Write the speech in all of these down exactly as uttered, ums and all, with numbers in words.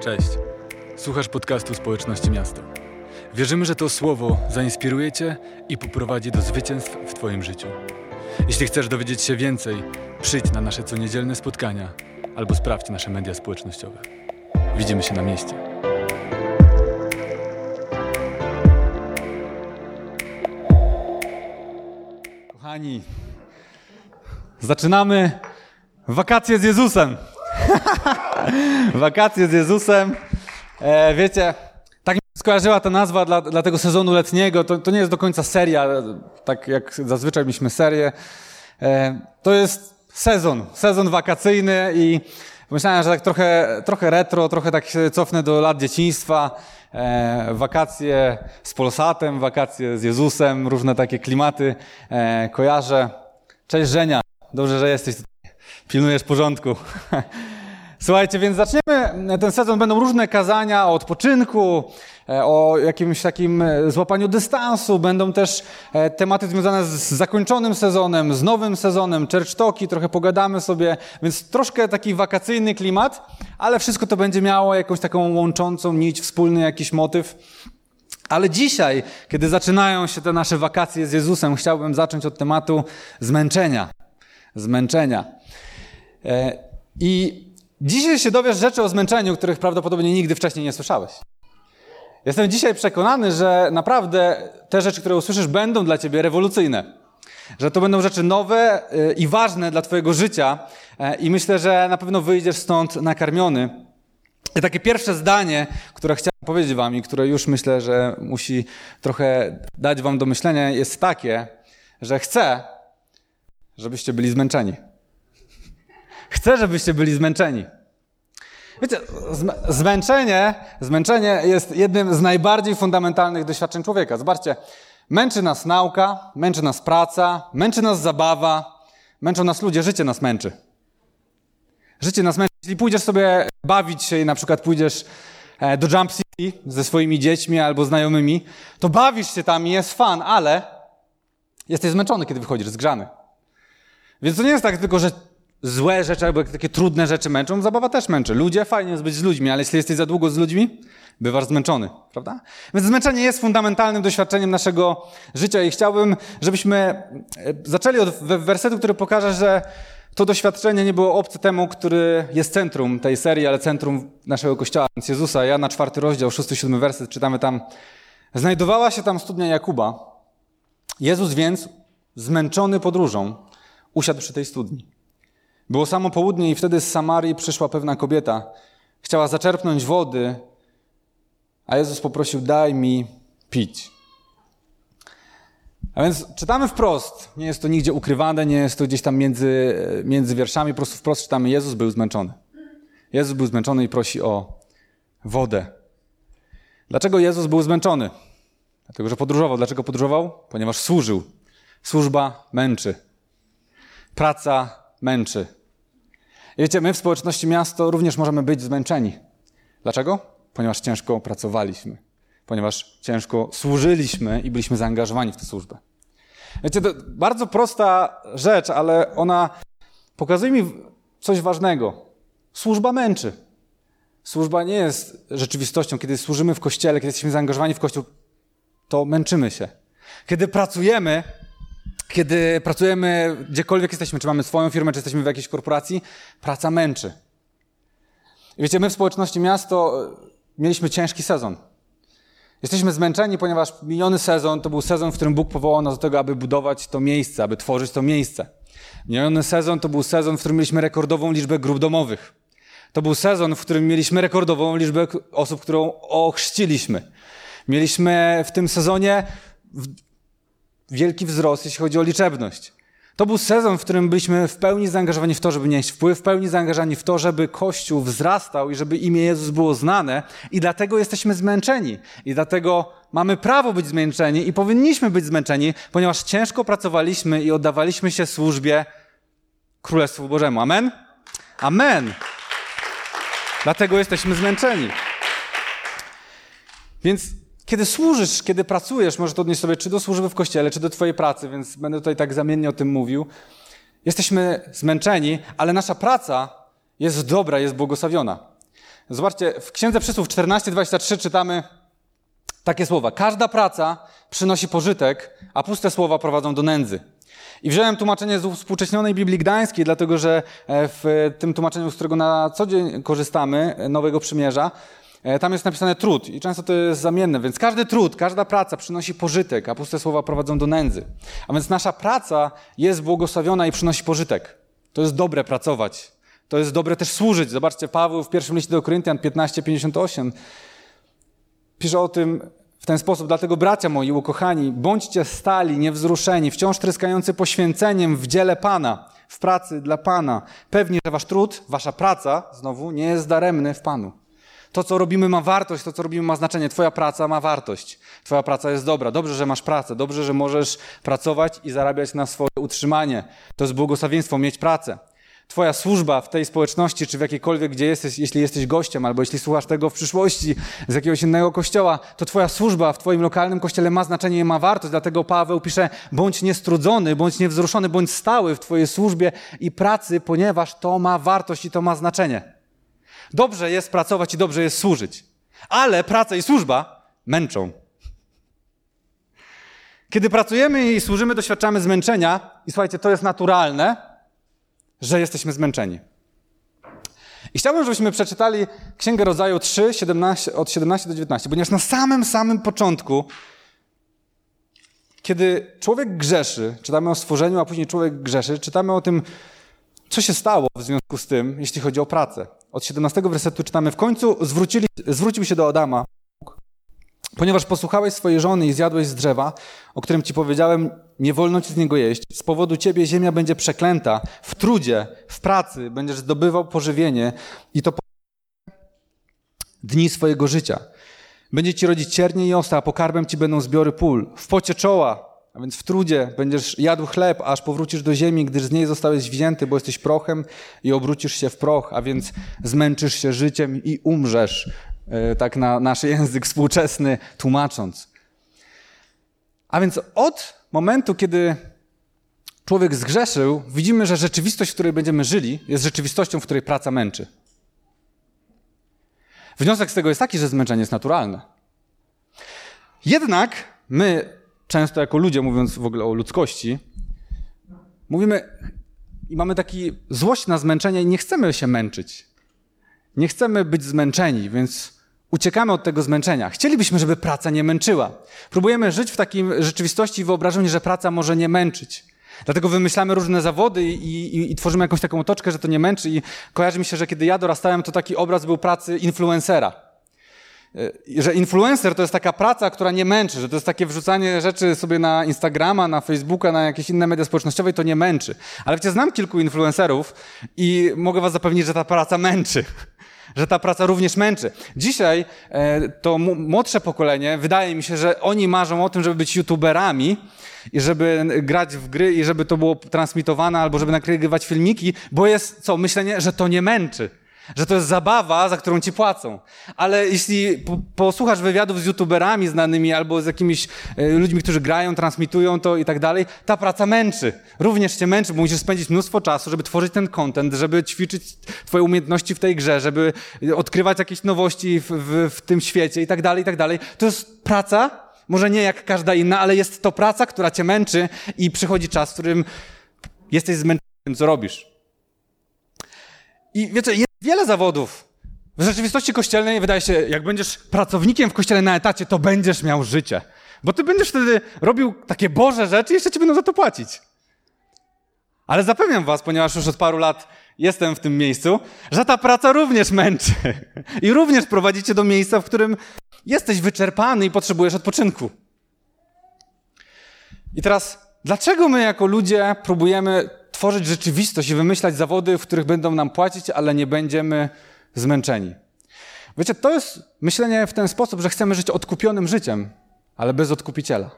Cześć. Słuchasz podcastu Społeczności Miasta. Wierzymy, że to słowo zainspiruje Cię i poprowadzi do zwycięstw w Twoim życiu. Jeśli chcesz dowiedzieć się więcej, przyjdź na nasze coniedzielne spotkania albo sprawdź nasze media społecznościowe. Widzimy się na mieście. Kochani, zaczynamy wakacje z Jezusem. Wakacje z Jezusem. E, wiecie, tak mi skojarzyła ta nazwa dla, dla tego sezonu letniego. To, to nie jest do końca seria, tak jak zazwyczaj mieliśmy serię. E, to jest sezon, sezon wakacyjny i myślałem, że tak trochę, trochę retro, trochę tak się cofnę do lat dzieciństwa. E, wakacje z Polsatem, wakacje z Jezusem, różne takie klimaty e, kojarzę. Cześć Żenia, dobrze, że jesteś tutaj, pilnujesz porządku. Słuchajcie, więc zaczniemy, ten sezon będą różne kazania o odpoczynku, o jakimś takim złapaniu dystansu, będą też tematy związane z zakończonym sezonem, z nowym sezonem, church talki, trochę pogadamy sobie, więc troszkę taki wakacyjny klimat, ale wszystko to będzie miało jakąś taką łączącą nić, wspólny jakiś motyw. Ale dzisiaj, kiedy zaczynają się te nasze wakacje z Jezusem, chciałbym zacząć od tematu zmęczenia. Zmęczenia. I dzisiaj się dowiesz rzeczy o zmęczeniu, których prawdopodobnie nigdy wcześniej nie słyszałeś. Jestem dzisiaj przekonany, że naprawdę te rzeczy, które usłyszysz, będą dla ciebie rewolucyjne. Że to będą rzeczy nowe i ważne dla twojego życia i myślę, że na pewno wyjdziesz stąd nakarmiony. I takie pierwsze zdanie, które chciałem powiedzieć wam i które już myślę, że musi trochę dać wam do myślenia, jest takie, że chcę, żebyście byli zmęczeni. Chcę, żebyście byli zmęczeni. Wiecie, zmęczenie, zmęczenie jest jednym z najbardziej fundamentalnych doświadczeń człowieka. Zobaczcie, męczy nas nauka, męczy nas praca, męczy nas zabawa, męczą nas ludzie, życie nas męczy. Życie nas męczy. Jeśli pójdziesz sobie bawić się i na przykład pójdziesz do Jump City ze swoimi dziećmi albo znajomymi, to bawisz się tam i jest fun, ale jesteś zmęczony, kiedy wychodzisz, zgrzany. Więc to nie jest tak tylko, że złe rzeczy albo takie trudne rzeczy męczą, zabawa też męczy. Ludzie, fajnie jest być z ludźmi, ale jeśli jesteś za długo z ludźmi, bywasz zmęczony, prawda? Więc zmęczenie jest fundamentalnym doświadczeniem naszego życia i chciałbym, żebyśmy zaczęli od wersetu, który pokaże, że to doświadczenie nie było obce temu, który jest centrum tej serii, ale centrum naszego Kościoła, więc Jezusa. Jana czwarty rozdział, szósty, siódmy werset, czytamy tam. Znajdowała się tam studnia Jakuba. Jezus więc, zmęczony podróżą, usiadł przy tej studni. Było samo południe i wtedy z Samarii przyszła pewna kobieta. Chciała zaczerpnąć wody, a Jezus poprosił, daj mi pić. A więc czytamy wprost, nie jest to nigdzie ukrywane, nie jest to gdzieś tam między, między wierszami, po prostu wprost czytamy, Jezus był zmęczony. Jezus był zmęczony i prosi o wodę. Dlaczego Jezus był zmęczony? Dlatego, że podróżował. Dlaczego podróżował? Ponieważ służył. Służba męczy. Praca męczy. Wiecie, my w społeczności miasto również możemy być zmęczeni. Dlaczego? Ponieważ ciężko pracowaliśmy. Ponieważ ciężko służyliśmy i byliśmy zaangażowani w tę służbę. Wiecie, to bardzo prosta rzecz, ale ona pokazuje mi coś ważnego. Służba męczy. Służba nie jest rzeczywistością. Kiedy służymy w kościele, kiedy jesteśmy zaangażowani w kościół, to męczymy się. Kiedy pracujemy, Kiedy pracujemy gdziekolwiek jesteśmy, czy mamy swoją firmę, czy jesteśmy w jakiejś korporacji, praca męczy. I wiecie, my w społeczności miasto mieliśmy ciężki sezon. Jesteśmy zmęczeni, ponieważ miniony sezon to był sezon, w którym Bóg powołał nas do tego, aby budować to miejsce, aby tworzyć to miejsce. Miniony sezon to był sezon, w którym mieliśmy rekordową liczbę grup domowych. To był sezon, w którym mieliśmy rekordową liczbę osób, którą ochrzciliśmy. Mieliśmy w tym sezonie W wielki wzrost, jeśli chodzi o liczebność. To był sezon, w którym byliśmy w pełni zaangażowani w to, żeby nieść wpływ, w pełni zaangażowani w to, żeby Kościół wzrastał i żeby imię Jezus było znane i dlatego jesteśmy zmęczeni. I dlatego mamy prawo być zmęczeni i powinniśmy być zmęczeni, ponieważ ciężko pracowaliśmy i oddawaliśmy się służbie Królestwu Bożemu. Amen? Amen! Dlatego jesteśmy zmęczeni. Więc kiedy służysz, kiedy pracujesz, możesz to odnieść sobie czy do służby w kościele, czy do twojej pracy, więc będę tutaj tak zamiennie o tym mówił. Jesteśmy zmęczeni, ale nasza praca jest dobra, jest błogosławiona. Zobaczcie, w Księdze Przysłów czternaście dwadzieścia trzy czytamy takie słowa. Każda praca przynosi pożytek, a puste słowa prowadzą do nędzy. I wziąłem tłumaczenie z uwspółcześnionej Biblii Gdańskiej, dlatego że w tym tłumaczeniu, z którego na co dzień korzystamy, Nowego Przymierza, tam jest napisane trud i często to jest zamienne, więc każdy trud, każda praca przynosi pożytek, a puste słowa prowadzą do nędzy. A więc nasza praca jest błogosławiona i przynosi pożytek. To jest dobre pracować. To jest dobre też służyć. Zobaczcie, Paweł w pierwszym liście do Koryntian piętnaście pięćdziesiąt osiem pisze o tym w ten sposób. Dlatego bracia moi ukochani, bądźcie stali, niewzruszeni, wciąż tryskający poświęceniem w dziele Pana, w pracy dla Pana. Pewnie, że wasz trud, wasza praca, znowu, nie jest daremny w Panu. To, co robimy, ma wartość, to, co robimy, ma znaczenie. Twoja praca ma wartość. Twoja praca jest dobra. Dobrze, że masz pracę. Dobrze, że możesz pracować i zarabiać na swoje utrzymanie. To jest błogosławieństwo, mieć pracę. Twoja służba w tej społeczności, czy w jakiejkolwiek, gdzie jesteś, jeśli jesteś gościem, albo jeśli słuchasz tego w przyszłości z jakiegoś innego kościoła, to twoja służba w twoim lokalnym kościele ma znaczenie i ma wartość. Dlatego Paweł pisze, bądź niestrudzony, bądź niewzruszony, bądź stały w twojej służbie i pracy, ponieważ to ma wartość i to ma znaczenie. Dobrze jest pracować i dobrze jest służyć, ale praca i służba męczą. Kiedy pracujemy i służymy, doświadczamy zmęczenia i słuchajcie, to jest naturalne, że jesteśmy zmęczeni. I chciałbym, żebyśmy przeczytali Księgę Rodzaju trzy, siedemnaście, od siedemnaście do dziewiętnaście, ponieważ na samym, samym początku, kiedy człowiek grzeszy, czytamy o stworzeniu, a później człowiek grzeszy, czytamy o tym, co się stało w związku z tym, jeśli chodzi o pracę. Od siedemnastego wersetu czytamy. W końcu zwrócili, zwrócił się do Adama, ponieważ posłuchałeś swojej żony i zjadłeś z drzewa, o którym ci powiedziałem, nie wolno ci z niego jeść. Z powodu ciebie ziemia będzie przeklęta. W trudzie, w pracy będziesz zdobywał pożywienie i to po dni swojego życia. Będzie ci rodzić ciernie i ostra, a pokarmem ci będą zbiory pól. W pocie czoła, a więc w trudzie będziesz jadł chleb, aż powrócisz do ziemi, gdyż z niej zostałeś wzięty, bo jesteś prochem i obrócisz się w proch, a więc zmęczysz się życiem i umrzesz, tak na nasz język współczesny tłumacząc. A więc od momentu, kiedy człowiek zgrzeszył, widzimy, że rzeczywistość, w której będziemy żyli, jest rzeczywistością, w której praca męczy. Wniosek z tego jest taki, że zmęczenie jest naturalne. Jednak my często jako ludzie, mówiąc w ogóle o ludzkości, mówimy i mamy taki złość na zmęczenie i nie chcemy się męczyć. Nie chcemy być zmęczeni, więc uciekamy od tego zmęczenia. Chcielibyśmy, żeby praca nie męczyła. Próbujemy żyć w takiej rzeczywistości i wyobrażeniu, że praca może nie męczyć. Dlatego wymyślamy różne zawody i, i, i tworzymy jakąś taką otoczkę, że to nie męczy. I kojarzy mi się, że kiedy ja dorastałem, to taki obraz był pracy influencera. Że influencer to jest taka praca, która nie męczy, że to jest takie wrzucanie rzeczy sobie na Instagrama, na Facebooka, na jakieś inne media społecznościowe i to nie męczy. Ale wiecie, znam kilku influencerów i mogę was zapewnić, że ta praca męczy. Że ta praca również męczy. Dzisiaj to młodsze pokolenie, wydaje mi się, że oni marzą o tym, żeby być youtuberami i żeby grać w gry i żeby to było transmitowane albo żeby nagrywać filmiki, bo jest co? Myślenie, że to nie męczy. Że to jest zabawa, za którą ci płacą. Ale jeśli po, posłuchasz wywiadów z youtuberami znanymi albo z jakimiś y, ludźmi, którzy grają, transmitują to i tak dalej, ta praca męczy. Również cię męczy, bo musisz spędzić mnóstwo czasu, żeby tworzyć ten content, żeby ćwiczyć twoje umiejętności w tej grze, żeby odkrywać jakieś nowości w, w, w tym świecie i tak dalej, i tak dalej. To jest praca, może nie jak każda inna, ale jest to praca, która cię męczy i przychodzi czas, w którym jesteś zmęczony tym, co robisz. I wiecie, jest wiele zawodów. W rzeczywistości kościelnej wydaje się, jak będziesz pracownikiem w kościele na etacie, to będziesz miał życie. Bo ty będziesz wtedy robił takie Boże rzeczy i jeszcze ci będą za to płacić. Ale zapewniam was, ponieważ już od paru lat jestem w tym miejscu, że ta praca również męczy. I również prowadzi cię do miejsca, w którym jesteś wyczerpany i potrzebujesz odpoczynku. I teraz, dlaczego my jako ludzie próbujemy tworzyć rzeczywistość i wymyślać zawody, w których będą nam płacić, ale nie będziemy zmęczeni. Wiecie, to jest myślenie w ten sposób, że chcemy żyć odkupionym życiem, ale bez odkupiciela.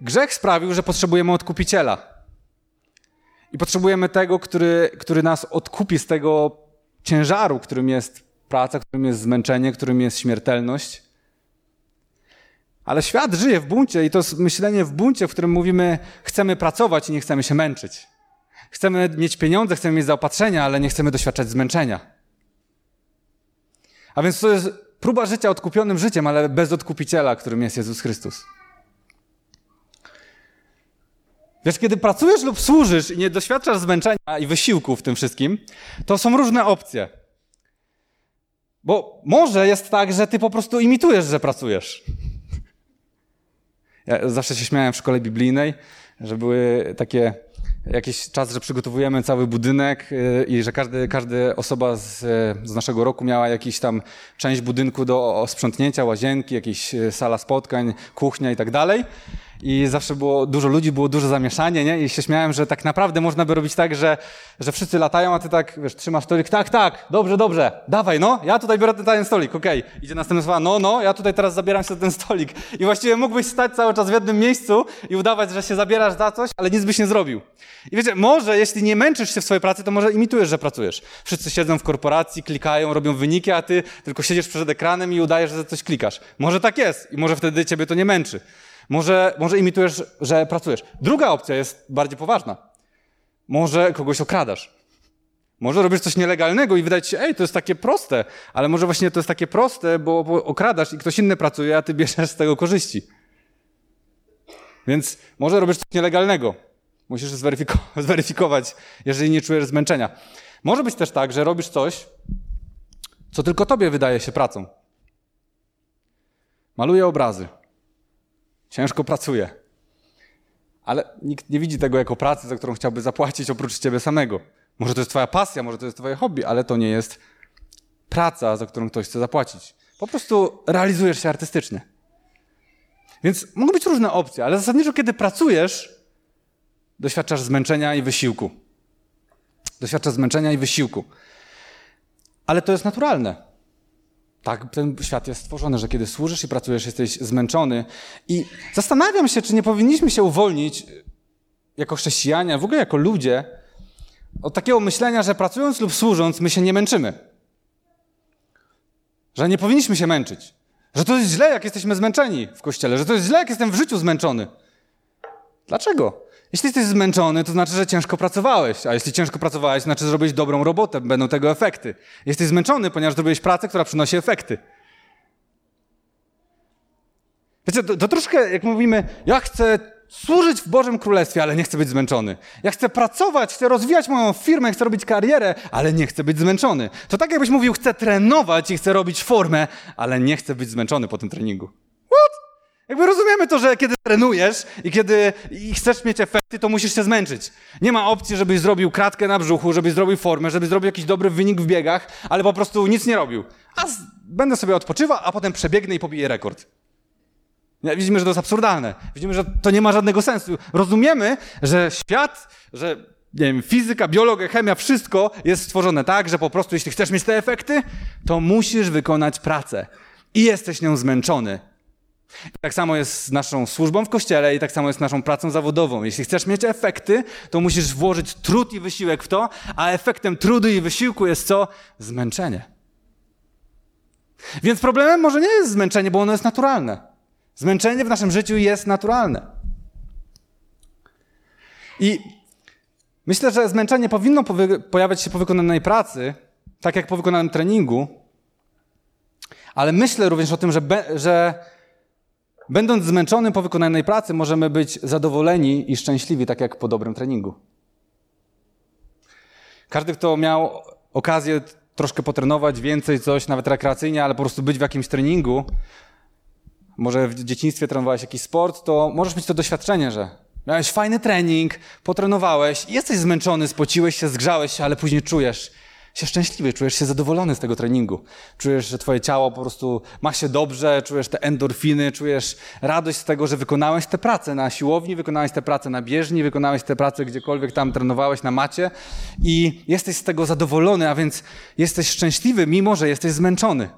Grzech sprawił, że potrzebujemy odkupiciela. I potrzebujemy tego, który, który nas odkupi z tego ciężaru, którym jest praca, którym jest zmęczenie, którym jest śmiertelność. Ale świat żyje w buncie i to jest myślenie w buncie, w którym mówimy, chcemy pracować i nie chcemy się męczyć. Chcemy mieć pieniądze, chcemy mieć zaopatrzenia, ale nie chcemy doświadczać zmęczenia. A więc to jest próba życia odkupionym życiem, ale bez odkupiciela, którym jest Jezus Chrystus. Więc kiedy pracujesz lub służysz i nie doświadczasz zmęczenia i wysiłku w tym wszystkim, to są różne opcje. Bo może jest tak, że ty po prostu imitujesz, że pracujesz. Ja zawsze się śmiałem w szkole biblijnej, że były takie jakiś czas, że przygotowujemy cały budynek i że każdy, każdy osoba z, z naszego roku miała jakiś tam część budynku do sprzątnięcia, łazienki, jakieś sala spotkań, kuchnia i tak dalej. I zawsze było dużo ludzi, było duże zamieszanie, nie? I się śmiałem, że tak naprawdę można by robić tak, że, że wszyscy latają, a ty tak, wiesz, trzymasz stolik, tak, tak, dobrze, dobrze, dawaj, no, ja tutaj biorę ten, ten stolik, okej. Okay. Idzie następna osoba, no, no, ja tutaj teraz zabieram się za ten stolik. I właściwie mógłbyś stać cały czas w jednym miejscu i udawać, że się zabierasz za coś, ale nic byś nie zrobił. I wiecie, może jeśli nie męczysz się w swojej pracy, to może imitujesz, że pracujesz. Wszyscy siedzą w korporacji, klikają, robią wyniki, a ty tylko siedzisz przed ekranem i udajesz, że coś klikasz. Może tak jest i może wtedy ciebie to nie męczy. Może, może imitujesz, że pracujesz. Druga opcja jest bardziej poważna. Może kogoś okradasz. Może robisz coś nielegalnego i wydaje ci się, ej, to jest takie proste, ale może właśnie to jest takie proste, bo, bo okradasz i ktoś inny pracuje, a ty bierzesz z tego korzyści. Więc może robisz coś nielegalnego. Musisz zweryfiko- zweryfikować, jeżeli nie czujesz zmęczenia. Może być też tak, że robisz coś, co tylko tobie wydaje się pracą. Maluję obrazy. Ciężko pracuje, ale nikt nie widzi tego jako pracy, za którą chciałby zapłacić oprócz ciebie samego. Może to jest twoja pasja, może to jest twoje hobby, ale to nie jest praca, za którą ktoś chce zapłacić. Po prostu realizujesz się artystycznie. Więc mogą być różne opcje, ale zasadniczo kiedy pracujesz, doświadczasz zmęczenia i wysiłku. Doświadczasz zmęczenia i wysiłku. Ale to jest naturalne. Tak, ten świat jest stworzony, że kiedy służysz i pracujesz, jesteś zmęczony. I zastanawiam się, czy nie powinniśmy się uwolnić jako chrześcijanie, w ogóle jako ludzie, od takiego myślenia, że pracując lub służąc, my się nie męczymy. Że nie powinniśmy się męczyć. Że to jest źle, jak jesteśmy zmęczeni w Kościele. Że to jest źle, jak jestem w życiu zmęczony. Dlaczego? Jeśli jesteś zmęczony, to znaczy, że ciężko pracowałeś, a jeśli ciężko pracowałeś, to znaczy, że zrobiłeś dobrą robotę, będą tego efekty. Jesteś zmęczony, ponieważ zrobiłeś pracę, która przynosi efekty. Wiecie, to, to troszkę jak mówimy, ja chcę służyć w Bożym Królestwie, ale nie chcę być zmęczony. Ja chcę pracować, chcę rozwijać moją firmę, chcę robić karierę, ale nie chcę być zmęczony. To tak jakbyś mówił, chcę trenować i chcę robić formę, ale nie chcę być zmęczony po tym treningu. Jakby rozumiemy to, że kiedy trenujesz i kiedy i chcesz mieć efekty, to musisz się zmęczyć. Nie ma opcji, żebyś zrobił kratkę na brzuchu, żebyś zrobił formę, żebyś zrobił jakiś dobry wynik w biegach, ale po prostu nic nie robił. A z, będę sobie odpoczywał, a potem przebiegnę i pobiję rekord. Widzimy, że to jest absurdalne. Widzimy, że to nie ma żadnego sensu. Rozumiemy, że świat, że nie wiem, fizyka, biologia, chemia, wszystko jest stworzone tak, że po prostu jeśli chcesz mieć te efekty, to musisz wykonać pracę. I jesteś nią zmęczony. I tak samo jest z naszą służbą w Kościele i tak samo jest z naszą pracą zawodową. Jeśli chcesz mieć efekty, to musisz włożyć trud i wysiłek w to, a efektem trudu i wysiłku jest co? Zmęczenie. Więc problemem może nie jest zmęczenie, bo ono jest naturalne. Zmęczenie w naszym życiu jest naturalne. I myślę, że zmęczenie powinno pojawiać się po wykonanej pracy, tak jak po wykonanym treningu, ale myślę również o tym, że... Be, że Będąc zmęczonym po wykonanej pracy, możemy być zadowoleni i szczęśliwi, tak jak po dobrym treningu. Każdy, kto miał okazję troszkę potrenować, więcej coś, nawet rekreacyjnie, ale po prostu być w jakimś treningu, może w dzieciństwie trenowałeś jakiś sport, to możesz mieć to doświadczenie, że miałeś fajny trening, potrenowałeś, jesteś zmęczony, spociłeś się, zgrzałeś się, ale później czujesz się szczęśliwy, czujesz się zadowolony z tego treningu. Czujesz, że twoje ciało po prostu ma się dobrze, czujesz te endorfiny, czujesz radość z tego, że wykonałeś tę pracę na siłowni, wykonałeś tę pracę na bieżni, wykonałeś tę pracę gdziekolwiek tam trenowałeś na macie i jesteś z tego zadowolony, a więc jesteś szczęśliwy, mimo że jesteś zmęczony.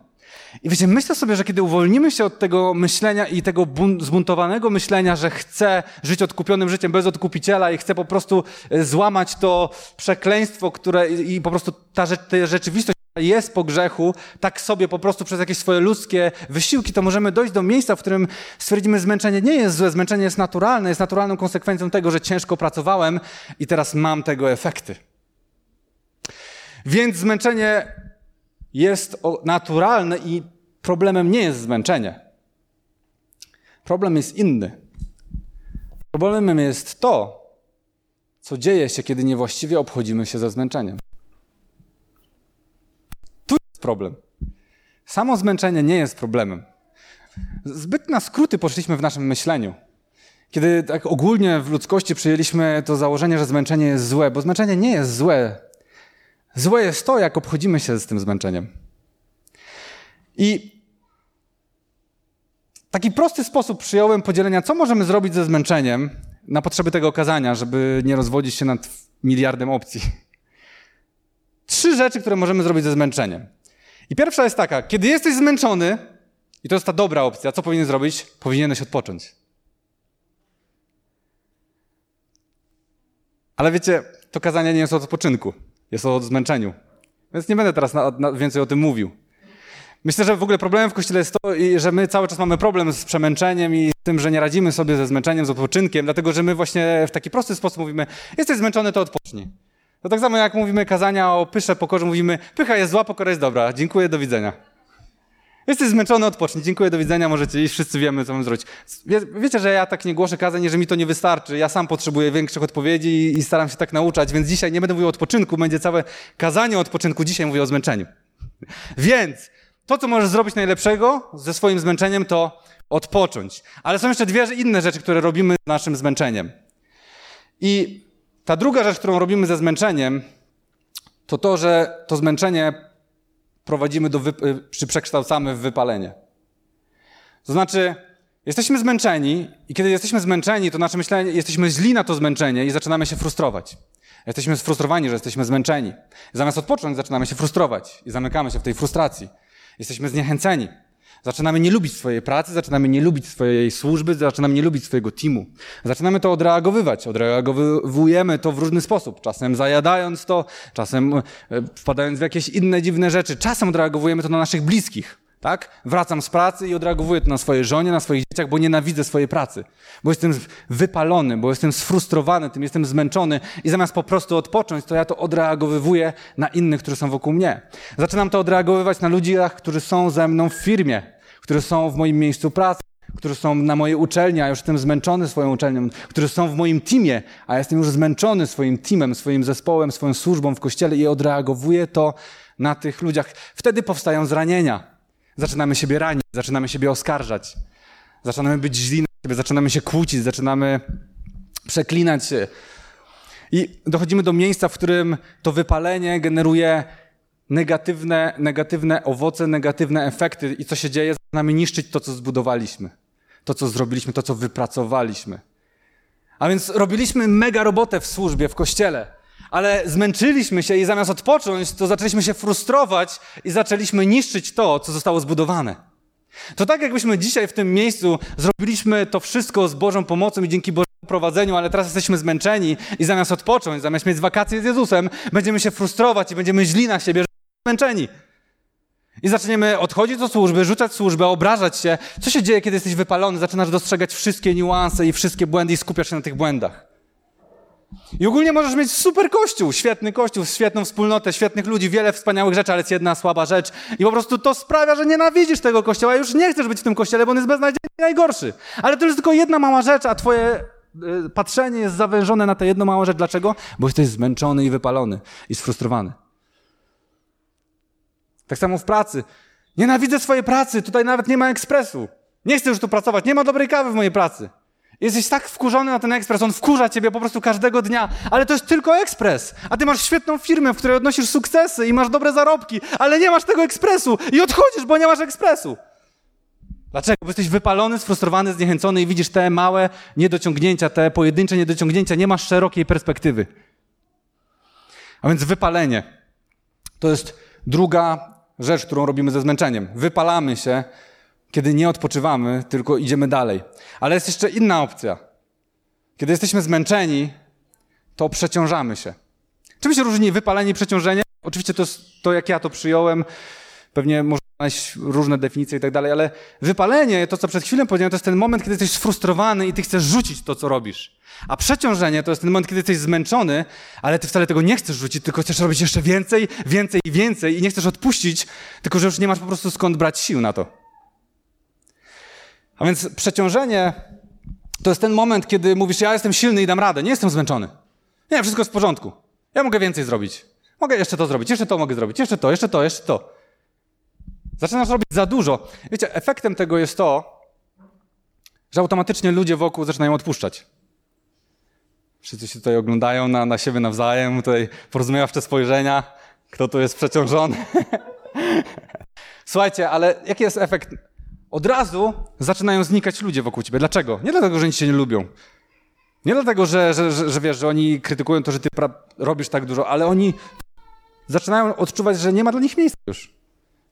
I wiecie, myślę sobie, że kiedy uwolnimy się od tego myślenia i tego bun- zbuntowanego myślenia, że chcę żyć odkupionym życiem bez odkupiciela i chcę po prostu złamać to przekleństwo, które i po prostu ta, rze- ta rzeczywistość jest po grzechu, tak sobie po prostu przez jakieś swoje ludzkie wysiłki, to możemy dojść do miejsca, w którym stwierdzimy, że zmęczenie nie jest złe, zmęczenie jest naturalne, jest naturalną konsekwencją tego, że ciężko pracowałem i teraz mam tego efekty. Więc zmęczenie jest naturalne i problemem nie jest zmęczenie. Problem jest inny. Problemem jest to, co dzieje się, kiedy niewłaściwie obchodzimy się ze zmęczeniem. Tu jest problem. Samo zmęczenie nie jest problemem. Zbyt na skróty poszliśmy w naszym myśleniu. Kiedy tak ogólnie w ludzkości przyjęliśmy to założenie, że zmęczenie jest złe, bo zmęczenie nie jest złe. Złe jest to, jak obchodzimy się z tym zmęczeniem. I taki prosty sposób przyjąłem podzielenia, co możemy zrobić ze zmęczeniem na potrzeby tego kazania, żeby nie rozwodzić się nad miliardem opcji. Trzy rzeczy, które możemy zrobić ze zmęczeniem. I pierwsza jest taka, kiedy jesteś zmęczony, i to jest ta dobra opcja, co powinien zrobić? Powinieneś odpocząć. Ale wiecie, to kazanie nie jest o odpoczynku, jest o zmęczeniu. Więc nie będę teraz na, na więcej o tym mówił. Myślę, że w ogóle problemem w Kościele jest to, że my cały czas mamy problem z przemęczeniem i z tym, że nie radzimy sobie ze zmęczeniem, z odpoczynkiem, dlatego że my właśnie w taki prosty sposób mówimy, jesteś zmęczony, to odpocznij. To tak samo jak mówimy kazania o pysze, pokorze, mówimy, pycha jest zła, pokora jest dobra, dziękuję, do widzenia. Jesteś zmęczony, odpocznij, dziękuję, do widzenia, możecie iść, wszyscy wiemy, co mam zrobić. Wie, wiecie, że ja tak nie głoszę kazań, że mi to nie wystarczy, ja sam potrzebuję większych odpowiedzi i, i staram się tak nauczać, więc dzisiaj nie będę mówił o odpoczynku, będzie całe kazanie o odpoczynku, dzisiaj mówię o zmęczeniu. Więc to, co możesz zrobić najlepszego ze swoim zmęczeniem, to odpocząć. Ale są jeszcze dwie inne rzeczy, które robimy z naszym zmęczeniem. I ta druga rzecz, którą robimy ze zmęczeniem, to to, że to zmęczenie prowadzimy do, wyp- czy przekształcamy w wypalenie. To znaczy, jesteśmy zmęczeni i kiedy jesteśmy zmęczeni, to nasze myślenie, jesteśmy źli na to zmęczenie i zaczynamy się frustrować. Jesteśmy sfrustrowani, że jesteśmy zmęczeni. Zamiast odpocząć, zaczynamy się frustrować i zamykamy się w tej frustracji. Jesteśmy zniechęceni. Zaczynamy nie lubić swojej pracy, zaczynamy nie lubić swojej służby, zaczynamy nie lubić swojego teamu. Zaczynamy to odreagowywać, odreagowujemy to w różny sposób. Czasem zajadając to, czasem wpadając w jakieś inne dziwne rzeczy. Czasem odreagowujemy to na naszych bliskich, tak? Wracam z pracy i odreagowuję to na swojej żonie, na swoich dzieciach, bo nienawidzę swojej pracy. Bo jestem wypalony, bo jestem sfrustrowany tym, jestem zmęczony i zamiast po prostu odpocząć, to ja to odreagowywuję na innych, którzy są wokół mnie. Zaczynam to odreagowywać na ludziach, którzy są ze mną w firmie, którzy są w moim miejscu pracy, którzy są na mojej uczelni, a już jestem zmęczony swoją uczelnią, którzy są w moim teamie, a jestem już zmęczony swoim teamem, swoim zespołem, swoją służbą w kościele i odreagowuję to na tych ludziach. Wtedy powstają zranienia. Zaczynamy siebie ranić, zaczynamy siebie oskarżać, zaczynamy być źli na siebie, zaczynamy się kłócić, zaczynamy przeklinać się. I dochodzimy do miejsca, w którym to wypalenie generuje negatywne, negatywne owoce, negatywne efekty i co się dzieje? Zaczynamy niszczyć to, co zbudowaliśmy, to, co zrobiliśmy, to, co wypracowaliśmy. A więc robiliśmy mega robotę w służbie, w kościele, ale zmęczyliśmy się i zamiast odpocząć, to zaczęliśmy się frustrować i zaczęliśmy niszczyć to, co zostało zbudowane. To tak jakbyśmy dzisiaj w tym miejscu zrobiliśmy to wszystko z Bożą pomocą i dzięki Bożemu prowadzeniu, ale teraz jesteśmy zmęczeni i zamiast odpocząć, zamiast mieć wakacje z Jezusem, będziemy się frustrować i będziemy źli na siebie, że jesteśmy zmęczeni. I zaczniemy odchodzić od służby, rzucać służbę, obrażać się. Co się dzieje, kiedy jesteś wypalony? Zaczynasz dostrzegać wszystkie niuanse i wszystkie błędy i skupiasz się na tych błędach. I ogólnie możesz mieć super kościół, świetny kościół, świetną wspólnotę, świetnych ludzi, wiele wspaniałych rzeczy, ale jest jedna słaba rzecz i po prostu to sprawia, że nienawidzisz tego kościoła, już nie chcesz być w tym kościele, bo on jest beznadziejny i najgorszy. Ale to jest tylko jedna mała rzecz, a twoje y, patrzenie jest zawężone na tę jedną małą rzecz. Dlaczego? Bo jesteś zmęczony i wypalony i sfrustrowany. Tak samo w pracy. Nienawidzę swojej pracy, tutaj nawet nie ma ekspresu. Nie chcę już tu pracować, nie ma dobrej kawy w mojej pracy. Jesteś tak wkurzony na ten ekspres, on wkurza ciebie po prostu każdego dnia, ale to jest tylko ekspres, a ty masz świetną firmę, w której odnosisz sukcesy i masz dobre zarobki, ale nie masz tego ekspresu i odchodzisz, bo nie masz ekspresu. Dlaczego? Bo jesteś wypalony, sfrustrowany, zniechęcony i widzisz te małe niedociągnięcia, te pojedyncze niedociągnięcia, nie masz szerokiej perspektywy. A więc wypalenie to jest druga rzecz, którą robimy ze zmęczeniem. Wypalamy się, kiedy nie odpoczywamy, tylko idziemy dalej. Ale jest jeszcze inna opcja. Kiedy jesteśmy zmęczeni, to przeciążamy się. Czym się różni wypalenie i przeciążenie? Oczywiście to jest to, jak ja to przyjąłem. Pewnie można różne definicje i tak dalej, ale wypalenie, to co przed chwilą powiedziałem, to jest ten moment, kiedy jesteś sfrustrowany i ty chcesz rzucić to, co robisz. A przeciążenie to jest ten moment, kiedy jesteś zmęczony, ale ty wcale tego nie chcesz rzucić, tylko chcesz robić jeszcze więcej, więcej i więcej i nie chcesz odpuścić, tylko że już nie masz po prostu skąd brać sił na to. A więc przeciążenie to jest ten moment, kiedy mówisz, ja jestem silny i dam radę, nie jestem zmęczony. Nie, wszystko jest w porządku. Ja mogę więcej zrobić. Mogę jeszcze to zrobić, jeszcze to mogę zrobić, jeszcze to, jeszcze to, jeszcze to. Zaczynasz robić za dużo. Wiecie, efektem tego jest to, że automatycznie ludzie wokół zaczynają odpuszczać. Wszyscy się tutaj oglądają na, na siebie nawzajem, tutaj porozumiewawcze spojrzenia, kto tu jest przeciążony. Słuchajcie, ale jaki jest efekt? Od razu zaczynają znikać ludzie wokół ciebie. Dlaczego? Nie dlatego, że oni cię nie lubią. Nie dlatego, że, że, że, że wiesz, że oni krytykują to, że ty pra- robisz tak dużo, ale oni zaczynają odczuwać, że nie ma dla nich miejsca już.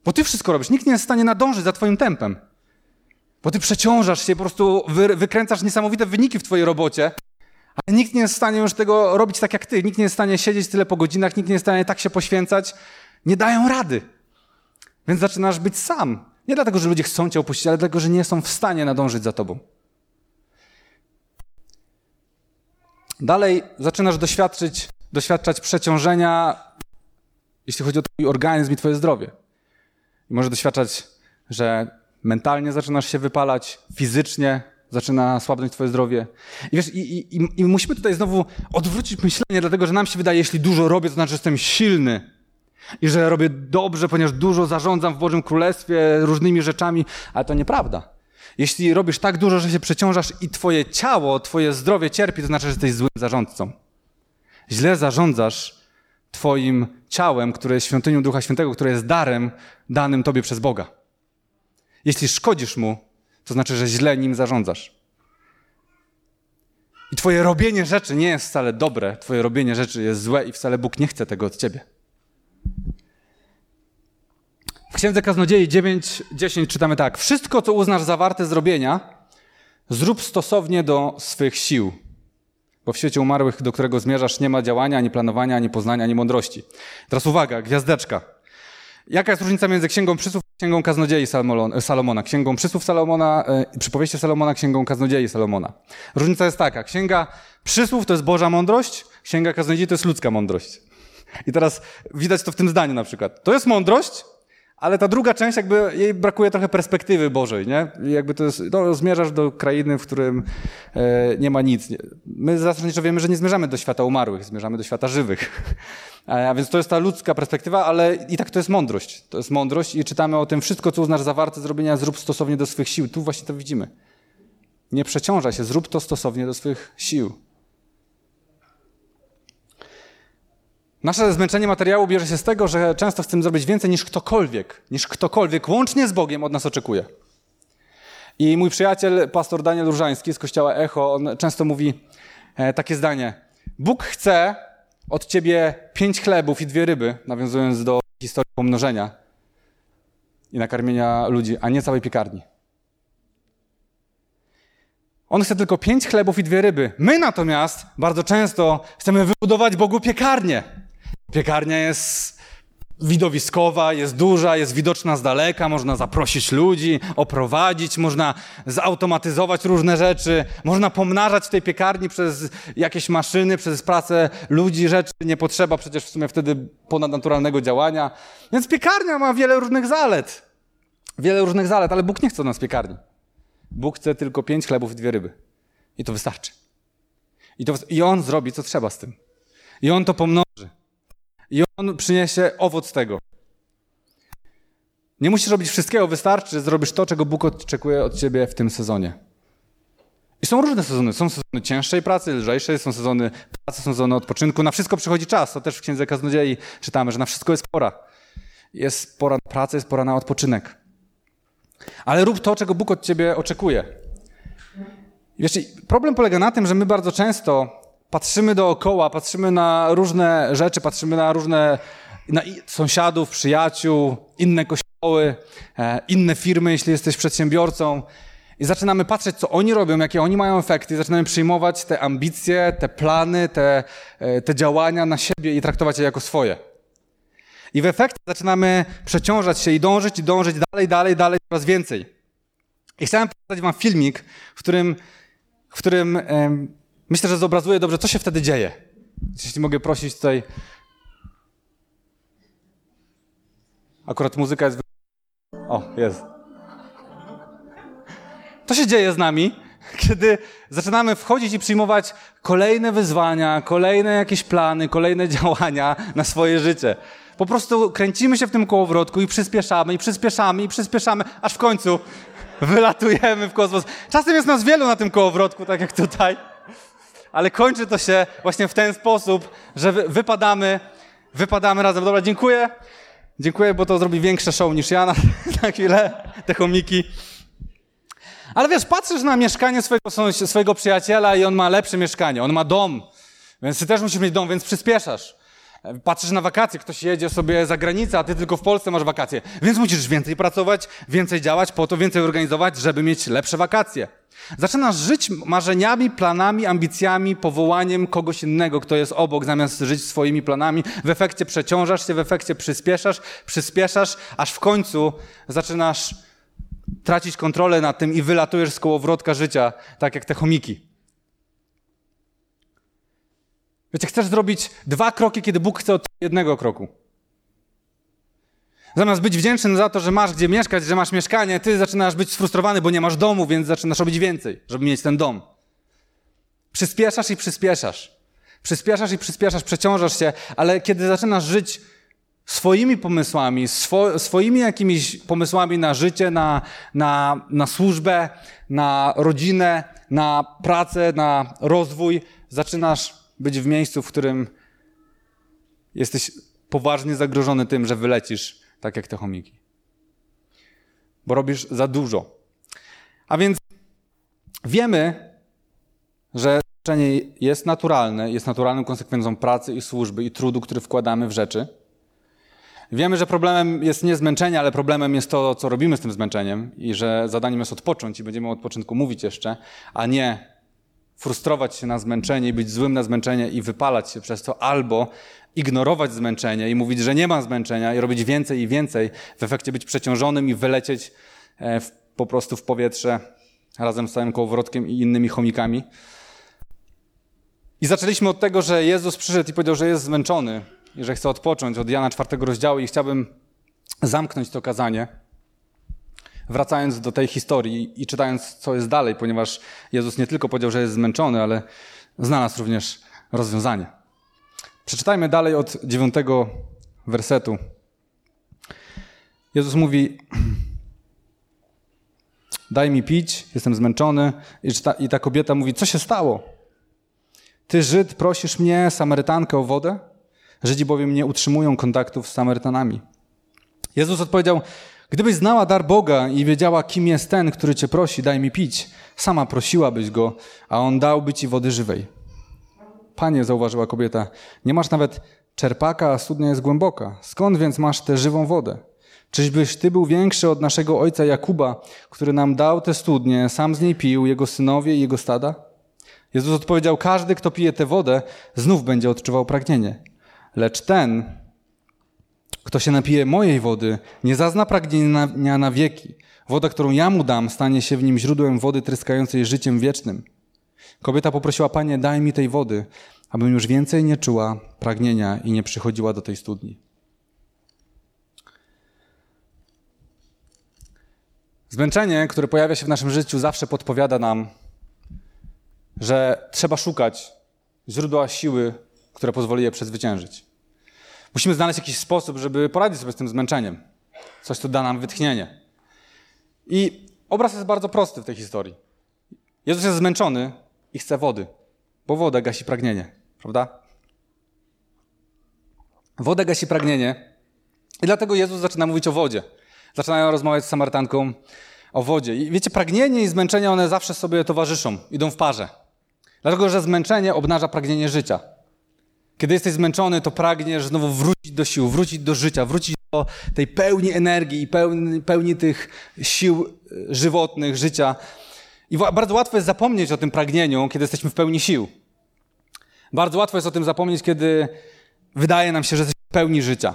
Bo ty wszystko robisz. Nikt nie jest w stanie nadążyć za twoim tempem. Bo ty przeciążasz się, po prostu wy- wykręcasz niesamowite wyniki w twojej robocie, ale nikt nie jest w stanie już tego robić tak jak ty. Nikt nie jest w stanie siedzieć tyle po godzinach, nikt nie jest w stanie tak się poświęcać. Nie dają rady. Więc zaczynasz być sam. Nie dlatego, że ludzie chcą cię opuścić, ale dlatego, że nie są w stanie nadążyć za tobą. Dalej zaczynasz doświadczyć, doświadczać przeciążenia, jeśli chodzi o twój organizm i twoje zdrowie. I możesz doświadczać, że mentalnie zaczynasz się wypalać, fizycznie zaczyna słabnąć twoje zdrowie. I wiesz, i, i, i musimy tutaj znowu odwrócić myślenie, dlatego że nam się wydaje, jeśli dużo robię, to znaczy, że jestem silny i że robię dobrze, ponieważ dużo zarządzam w Bożym Królestwie różnymi rzeczami, ale to nieprawda. Jeśli robisz tak dużo, że się przeciążasz i twoje ciało, twoje zdrowie cierpi, to znaczy, że jesteś złym zarządcą. Źle zarządzasz twoim ciałem, które jest świątynią Ducha Świętego, które jest darem danym tobie przez Boga. Jeśli szkodzisz mu, to znaczy, że źle nim zarządzasz. I twoje robienie rzeczy nie jest wcale dobre, twoje robienie rzeczy jest złe i wcale Bóg nie chce tego od ciebie. W Księdze Kaznodziei dziewięć dziesięć czytamy tak. Wszystko, co uznasz za warte zrobienia, zrób stosownie do swych sił. Bo w świecie umarłych, do którego zmierzasz, nie ma działania, ani planowania, ani poznania, ani mądrości. Teraz uwaga, gwiazdeczka. Jaka jest różnica między Księgą Przysłów a Księgą Kaznodziei Salomona? Księgą Przysłów Salomona, Przypowieści Salomona, Księgą Kaznodziei Salomona. Różnica jest taka. Księga Przysłów to jest Boża mądrość, Księga Kaznodziei to jest ludzka mądrość. I teraz widać to w tym zdaniu na przykład. To jest mądrość, ale ta druga część, jakby jej brakuje trochę perspektywy Bożej, nie? Jakby to jest, no, zmierzasz do krainy, w którym e, nie ma nic. My zasadniczo wiemy, że nie zmierzamy do świata umarłych, zmierzamy do świata żywych. E, a więc to jest ta ludzka perspektywa, ale i tak to jest mądrość. To jest mądrość i czytamy o tym, wszystko, co uznasz za warte zrobienia, zrób stosownie do swych sił. Tu właśnie to widzimy. Nie przeciążaj się, zrób to stosownie do swych sił. Nasze zmęczenie materiału bierze się z tego, że często chcemy zrobić więcej niż ktokolwiek, niż ktokolwiek, łącznie z Bogiem, od nas oczekuje. I mój przyjaciel, pastor Daniel Różański z Kościoła Echo, on często mówi takie zdanie. Bóg chce od ciebie pięć chlebów i dwie ryby, nawiązując do historii pomnożenia i nakarmienia ludzi, a nie całej piekarni. On chce tylko pięć chlebów i dwie ryby. My natomiast bardzo często chcemy wybudować Bogu piekarnię. Piekarnia jest widowiskowa, jest duża, jest widoczna z daleka, można zaprosić ludzi, oprowadzić, można zautomatyzować różne rzeczy, można pomnażać w tej piekarni przez jakieś maszyny, przez pracę ludzi, rzeczy. Nie potrzeba przecież w sumie wtedy ponadnaturalnego działania. Więc piekarnia ma wiele różnych zalet. Wiele różnych zalet, ale Bóg nie chce od nas piekarni. Bóg chce tylko pięć chlebów i dwie ryby. I to wystarczy. I, to, i On zrobi, co trzeba z tym. I On to pomnoży. I On przyniesie owoc tego. Nie musisz robić wszystkiego, wystarczy, zrobisz to, czego Bóg oczekuje od ciebie w tym sezonie. I są różne sezony. Są sezony cięższej pracy, lżejszej, są sezony pracy, są sezony odpoczynku. Na wszystko przychodzi czas. To też w Księdze Kaznodziei czytamy, że na wszystko jest pora. Jest pora na pracę, jest pora na odpoczynek. Ale rób to, czego Bóg od ciebie oczekuje. Wiesz, problem polega na tym, że my bardzo często patrzymy dookoła, patrzymy na różne rzeczy, patrzymy na różne na sąsiadów, przyjaciół, inne kościoły, inne firmy, jeśli jesteś przedsiębiorcą i zaczynamy patrzeć, co oni robią, jakie oni mają efekty i zaczynamy przyjmować te ambicje, te plany, te, te działania na siebie i traktować je jako swoje. I w efekcie zaczynamy przeciążać się i dążyć, i dążyć dalej, dalej, dalej, coraz więcej. I chciałem pokazać wam filmik, w którym, w którym em, myślę, że zobrazuje dobrze, co się wtedy dzieje. Jeśli mogę prosić tutaj... Akurat muzyka jest... O, jest. Co się dzieje z nami, kiedy zaczynamy wchodzić i przyjmować kolejne wyzwania, kolejne jakieś plany, kolejne działania na swoje życie. Po prostu kręcimy się w tym kołowrotku i przyspieszamy, i przyspieszamy, i przyspieszamy, aż w końcu wylatujemy w kosmos. Czasem jest nas wielu na tym kołowrotku, tak jak tutaj, ale kończy to się właśnie w ten sposób, że wypadamy, wypadamy razem. Dobra, dziękuję. Dziękuję, bo to zrobi większe show niż ja na, na chwilę, te chomiki. Ale wiesz, patrzysz na mieszkanie swojego, swojego przyjaciela i on ma lepsze mieszkanie, on ma dom, więc ty też musisz mieć dom, więc przyspieszasz. Patrzysz na wakacje, ktoś jedzie sobie za granicę, a ty tylko w Polsce masz wakacje, więc musisz więcej pracować, więcej działać, po to więcej organizować, żeby mieć lepsze wakacje. Zaczynasz żyć marzeniami, planami, ambicjami, powołaniem kogoś innego, kto jest obok, zamiast żyć swoimi planami. W efekcie przeciążasz się, w efekcie przyspieszasz, przyspieszasz, aż w końcu zaczynasz tracić kontrolę nad tym i wylatujesz z kołowrotka życia, tak jak te chomiki. Wiecie, chcesz zrobić dwa kroki, kiedy Bóg chce od jednego kroku. Zamiast być wdzięczny za to, że masz gdzie mieszkać, że masz mieszkanie, ty zaczynasz być sfrustrowany, bo nie masz domu, więc zaczynasz robić więcej, żeby mieć ten dom. Przyspieszasz i przyspieszasz. Przyspieszasz i przyspieszasz, przeciążasz się, ale kiedy zaczynasz żyć swoimi pomysłami, swo, swoimi jakimiś pomysłami na życie, na, na, na służbę, na rodzinę, na pracę, na rozwój, zaczynasz być w miejscu, w którym jesteś poważnie zagrożony tym, że wylecisz, tak jak te chomiki. Bo robisz za dużo. A więc wiemy, że leczenie jest naturalne, jest naturalną konsekwencją pracy i służby i trudu, który wkładamy w rzeczy. Wiemy, że problemem jest nie zmęczenie, ale problemem jest to, co robimy z tym zmęczeniem i że zadaniem jest odpocząć i będziemy o odpoczynku mówić jeszcze, a nie frustrować się na zmęczenie i być złym na zmęczenie i wypalać się przez to, albo ignorować zmęczenie i mówić, że nie ma zmęczenia i robić więcej i więcej, w efekcie być przeciążonym i wylecieć w, po prostu w powietrze razem z całym kołowrotkiem i innymi chomikami. I zaczęliśmy od tego, że Jezus przyszedł i powiedział, że jest zmęczony i że chce odpocząć od Jana czwartego rozdziału i chciałbym zamknąć to kazanie, wracając do tej historii i czytając, co jest dalej, ponieważ Jezus nie tylko powiedział, że jest zmęczony, ale znalazł również rozwiązanie. Przeczytajmy dalej od dziewiątego wersetu. Jezus mówi, daj mi pić, jestem zmęczony. I ta, i ta kobieta mówi, co się stało? Ty, Żyd, prosisz mnie, Samarytankę, o wodę? Żydzi bowiem nie utrzymują kontaktów z Samarytanami. Jezus odpowiedział, gdybyś znała dar Boga i wiedziała, kim jest ten, który cię prosi, daj mi pić, sama prosiłabyś go, a on dałby ci wody żywej. Panie, zauważyła kobieta, nie masz nawet czerpaka, a studnia jest głęboka. Skąd więc masz tę żywą wodę? Czyżbyś ty był większy od naszego ojca Jakuba, który nam dał tę studnię, sam z niej pił, jego synowie i jego stada? Jezus odpowiedział, każdy, kto pije tę wodę, znów będzie odczuwał pragnienie. Lecz ten... Kto się napije mojej wody, nie zazna pragnienia na wieki. Woda, którą ja mu dam, stanie się w nim źródłem wody tryskającej życiem wiecznym. Kobieta poprosiła, Panie, daj mi tej wody, abym już więcej nie czuła pragnienia i nie przychodziła do tej studni. Zmęczenie, które pojawia się w naszym życiu, zawsze podpowiada nam, że trzeba szukać źródła siły, które pozwoli je przezwyciężyć. Musimy znaleźć jakiś sposób, żeby poradzić sobie z tym zmęczeniem. Coś, co da nam wytchnienie. I obraz jest bardzo prosty w tej historii. Jezus jest zmęczony i chce wody, bo woda gasi pragnienie, prawda? Woda gasi pragnienie i dlatego Jezus zaczyna mówić o wodzie. Zaczynają rozmawiać z Samarytanką o wodzie. I wiecie, pragnienie i zmęczenie, one zawsze sobie towarzyszą, idą w parze. Dlatego, że zmęczenie obnaża pragnienie życia. Kiedy jesteś zmęczony, to pragniesz znowu wrócić do sił, wrócić do życia, wrócić do tej pełni energii i pełni, pełni tych sił żywotnych, życia. I bardzo łatwo jest zapomnieć o tym pragnieniu, kiedy jesteśmy w pełni sił. Bardzo łatwo jest o tym zapomnieć, kiedy wydaje nam się, że jesteśmy w pełni życia.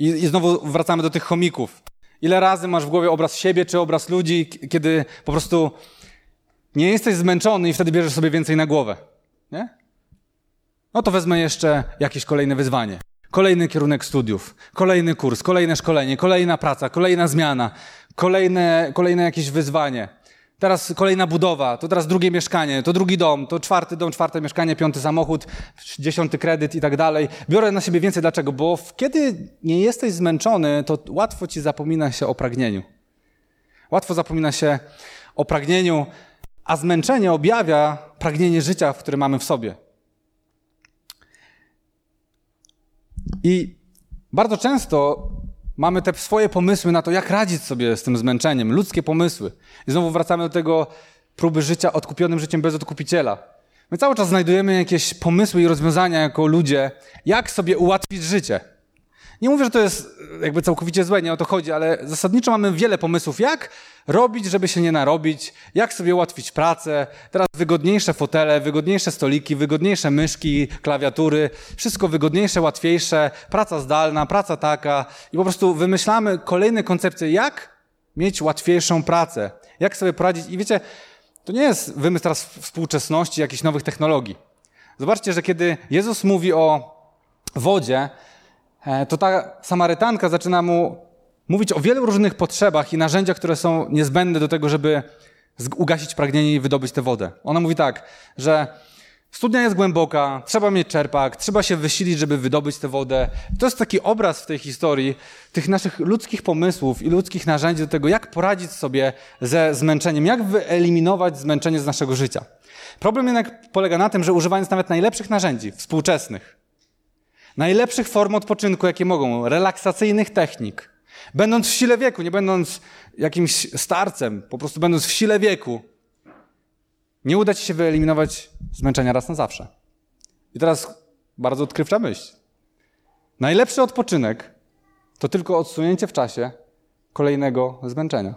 I, i znowu wracamy do tych chomików. Ile razy masz w głowie obraz siebie czy obraz ludzi, kiedy po prostu nie jesteś zmęczony i wtedy bierzesz sobie więcej na głowę, nie? No to wezmę jeszcze jakieś kolejne wyzwanie. Kolejny kierunek studiów, kolejny kurs, kolejne szkolenie, kolejna praca, kolejna zmiana, kolejne, kolejne jakieś wyzwanie. Teraz kolejna budowa, to teraz drugie mieszkanie, to drugi dom, to czwarty dom, czwarte mieszkanie, piąty samochód, dziesiąty kredyt i tak dalej. Biorę na siebie więcej. Dlaczego? Bo kiedy nie jesteś zmęczony, to łatwo ci zapomina się o pragnieniu. Łatwo zapomina się o pragnieniu, a zmęczenie objawia pragnienie życia, które mamy w sobie. I bardzo często mamy te swoje pomysły na to, jak radzić sobie z tym zmęczeniem, ludzkie pomysły. I znowu wracamy do tego próby życia odkupionym życiem bez odkupiciela. My cały czas znajdujemy jakieś pomysły i rozwiązania jako ludzie, jak sobie ułatwić życie. Nie mówię, że to jest jakby całkowicie złe, nie o to chodzi, ale zasadniczo mamy wiele pomysłów, jak robić, żeby się nie narobić, jak sobie ułatwić pracę, teraz wygodniejsze fotele, wygodniejsze stoliki, wygodniejsze myszki, klawiatury, wszystko wygodniejsze, łatwiejsze, praca zdalna, praca taka i po prostu wymyślamy kolejne koncepcje, jak mieć łatwiejszą pracę, jak sobie poradzić i wiecie, to nie jest wymysł teraz współczesności, jakichś nowych technologii. Zobaczcie, że kiedy Jezus mówi o wodzie, to ta Samarytanka zaczyna mu mówić o wielu różnych potrzebach i narzędziach, które są niezbędne do tego, żeby ugasić pragnienie i wydobyć tę wodę. Ona mówi tak, że studnia jest głęboka, trzeba mieć czerpak, trzeba się wysilić, żeby wydobyć tę wodę. To jest taki obraz w tej historii tych naszych ludzkich pomysłów i ludzkich narzędzi do tego, jak poradzić sobie ze zmęczeniem, jak wyeliminować zmęczenie z naszego życia. Problem jednak polega na tym, że używając nawet najlepszych narzędzi współczesnych, najlepszych form odpoczynku, jakie mogą, relaksacyjnych technik, będąc w sile wieku, nie będąc jakimś starcem, po prostu będąc w sile wieku, nie uda ci się wyeliminować zmęczenia raz na zawsze. I teraz bardzo odkrywcza myśl. Najlepszy odpoczynek to tylko odsunięcie w czasie kolejnego zmęczenia.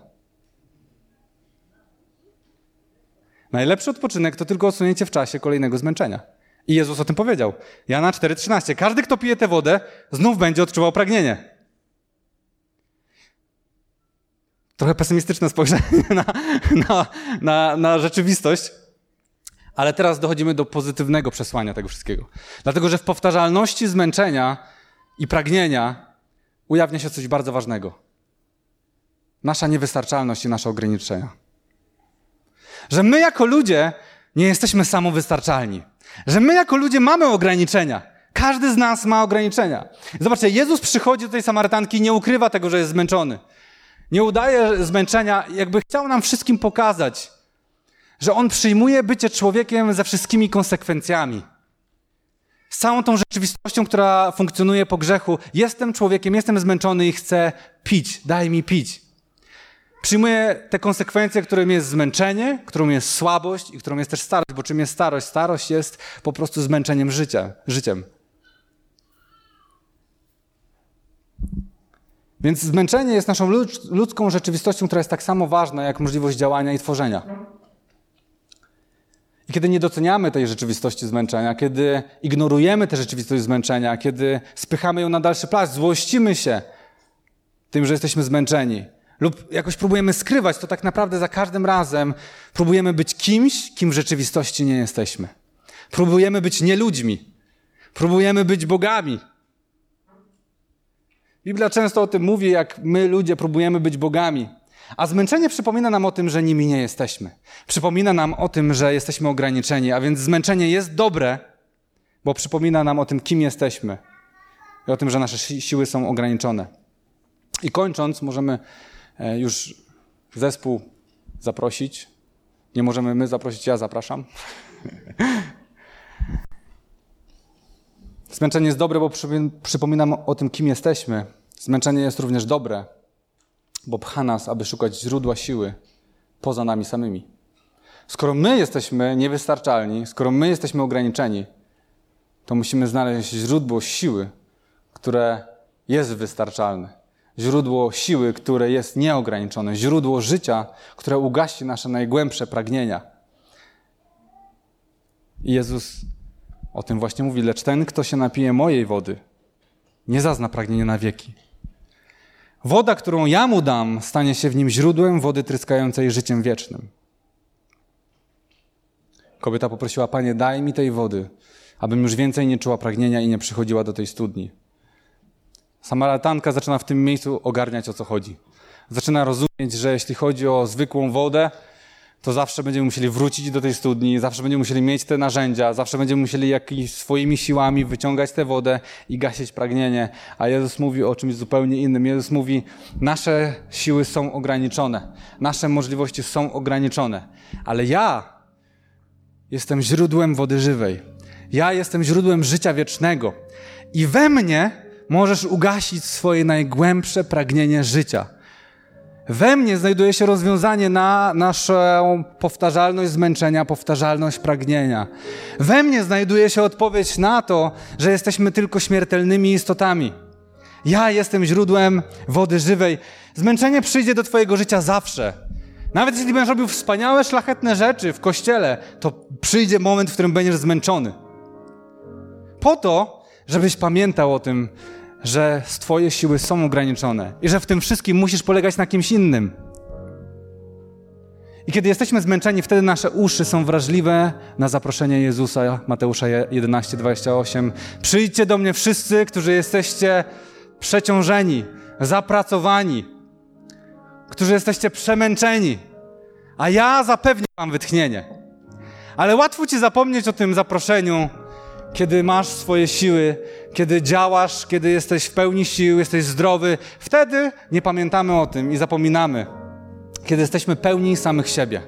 Najlepszy odpoczynek to tylko odsunięcie w czasie kolejnego zmęczenia. I Jezus o tym powiedział. Jana cztery trzynaście. Każdy, kto pije tę wodę, znów będzie odczuwał pragnienie. Trochę pesymistyczne spojrzenie na, na, na, na rzeczywistość, ale teraz dochodzimy do pozytywnego przesłania tego wszystkiego. Dlatego, że w powtarzalności zmęczenia i pragnienia ujawnia się coś bardzo ważnego. Nasza niewystarczalność i nasze ograniczenia. Że my jako ludzie nie jesteśmy samowystarczalni. Że my jako ludzie mamy ograniczenia. Każdy z nas ma ograniczenia. Zobaczcie, Jezus przychodzi do tej Samarytanki i nie ukrywa tego, że jest zmęczony. Nie udaje zmęczenia, jakby chciał nam wszystkim pokazać, że On przyjmuje bycie człowiekiem ze wszystkimi konsekwencjami. Z całą tą rzeczywistością, która funkcjonuje po grzechu. Jestem człowiekiem, jestem zmęczony i chcę pić. Daj mi pić. Przyjmuję te konsekwencje, którym jest zmęczenie, którą jest słabość i którą jest też starość, bo czym jest starość? Starość jest po prostu zmęczeniem życia, życiem. Więc zmęczenie jest naszą ludzką rzeczywistością, która jest tak samo ważna jak możliwość działania i tworzenia. I kiedy nie doceniamy tej rzeczywistości zmęczenia, kiedy ignorujemy tę rzeczywistość zmęczenia, kiedy spychamy ją na dalszy plac, złościmy się tym, że jesteśmy zmęczeni, lub jakoś próbujemy skrywać, to tak naprawdę za każdym razem próbujemy być kimś, kim w rzeczywistości nie jesteśmy. Próbujemy być nieludźmi. Próbujemy być bogami. Biblia często o tym mówi, jak my ludzie próbujemy być bogami. A zmęczenie przypomina nam o tym, że nimi nie jesteśmy. Przypomina nam o tym, że jesteśmy ograniczeni, a więc zmęczenie jest dobre, bo przypomina nam o tym, kim jesteśmy i o tym, że nasze si- siły są ograniczone. I kończąc, możemy już zespół zaprosić. Nie możemy my zaprosić, ja zapraszam. Zmęczenie jest dobre, bo przypominam o tym, kim jesteśmy. Zmęczenie jest również dobre, bo pcha nas, aby szukać źródła siły poza nami samymi. Skoro my jesteśmy niewystarczalni, skoro my jesteśmy ograniczeni, to musimy znaleźć źródło siły, które jest wystarczalne. Źródło siły, które jest nieograniczone. Źródło życia, które ugasi nasze najgłębsze pragnienia. I Jezus o tym właśnie mówi. Lecz ten, kto się napije mojej wody, nie zazna pragnienia na wieki, Woda, którą ja mu dam, stanie się w nim źródłem wody tryskającej życiem wiecznym. Kobieta poprosiła, Panie, daj mi tej wody, abym już więcej nie czuła pragnienia i nie przychodziła do tej studni. Samarytanka zaczyna w tym miejscu ogarniać, o co chodzi. Zaczyna rozumieć, że jeśli chodzi o zwykłą wodę, to zawsze będziemy musieli wrócić do tej studni, zawsze będziemy musieli mieć te narzędzia, zawsze będziemy musieli jakimiś swoimi siłami wyciągać tę wodę i gasić pragnienie. A Jezus mówi o czymś zupełnie innym. Jezus mówi, nasze siły są ograniczone, nasze możliwości są ograniczone, ale ja jestem źródłem wody żywej. Ja jestem źródłem życia wiecznego i we mnie możesz ugasić swoje najgłębsze pragnienie życia. We mnie znajduje się rozwiązanie na naszą powtarzalność zmęczenia, powtarzalność pragnienia. We mnie znajduje się odpowiedź na to, że jesteśmy tylko śmiertelnymi istotami. Ja jestem źródłem wody żywej. Zmęczenie przyjdzie do twojego życia zawsze. Nawet jeśli będziesz robił wspaniałe, szlachetne rzeczy w kościele, to przyjdzie moment, w którym będziesz zmęczony. Po to, żebyś pamiętał o tym, że twoje siły są ograniczone i że w tym wszystkim musisz polegać na kimś innym. I kiedy jesteśmy zmęczeni, wtedy nasze uszy są wrażliwe na zaproszenie Jezusa, Mateusza jedenaście dwadzieścia osiem. Przyjdźcie do mnie wszyscy, którzy jesteście przeciążeni, zapracowani, którzy jesteście przemęczeni, a ja zapewnię wam wytchnienie. Ale łatwo ci zapomnieć o tym zaproszeniu, kiedy masz swoje siły, kiedy działasz, kiedy jesteś w pełni sił, jesteś zdrowy, wtedy nie pamiętamy o tym i zapominamy, kiedy jesteśmy pełni samych siebie.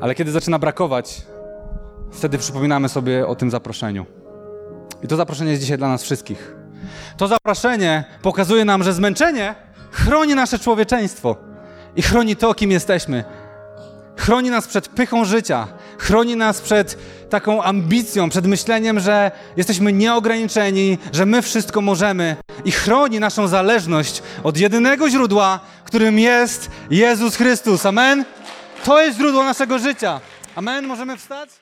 Ale kiedy zaczyna brakować, wtedy przypominamy sobie o tym zaproszeniu. I to zaproszenie jest dzisiaj dla nas wszystkich. To zaproszenie pokazuje nam, że zmęczenie chroni nasze człowieczeństwo i chroni to, kim jesteśmy. Chroni nas przed pychą życia, chroni nas przed taką ambicją, przed myśleniem, że jesteśmy nieograniczeni, że my wszystko możemy i chroni naszą zależność od jedynego źródła, którym jest Jezus Chrystus. Amen? To jest źródło naszego życia. Amen? Możemy wstać?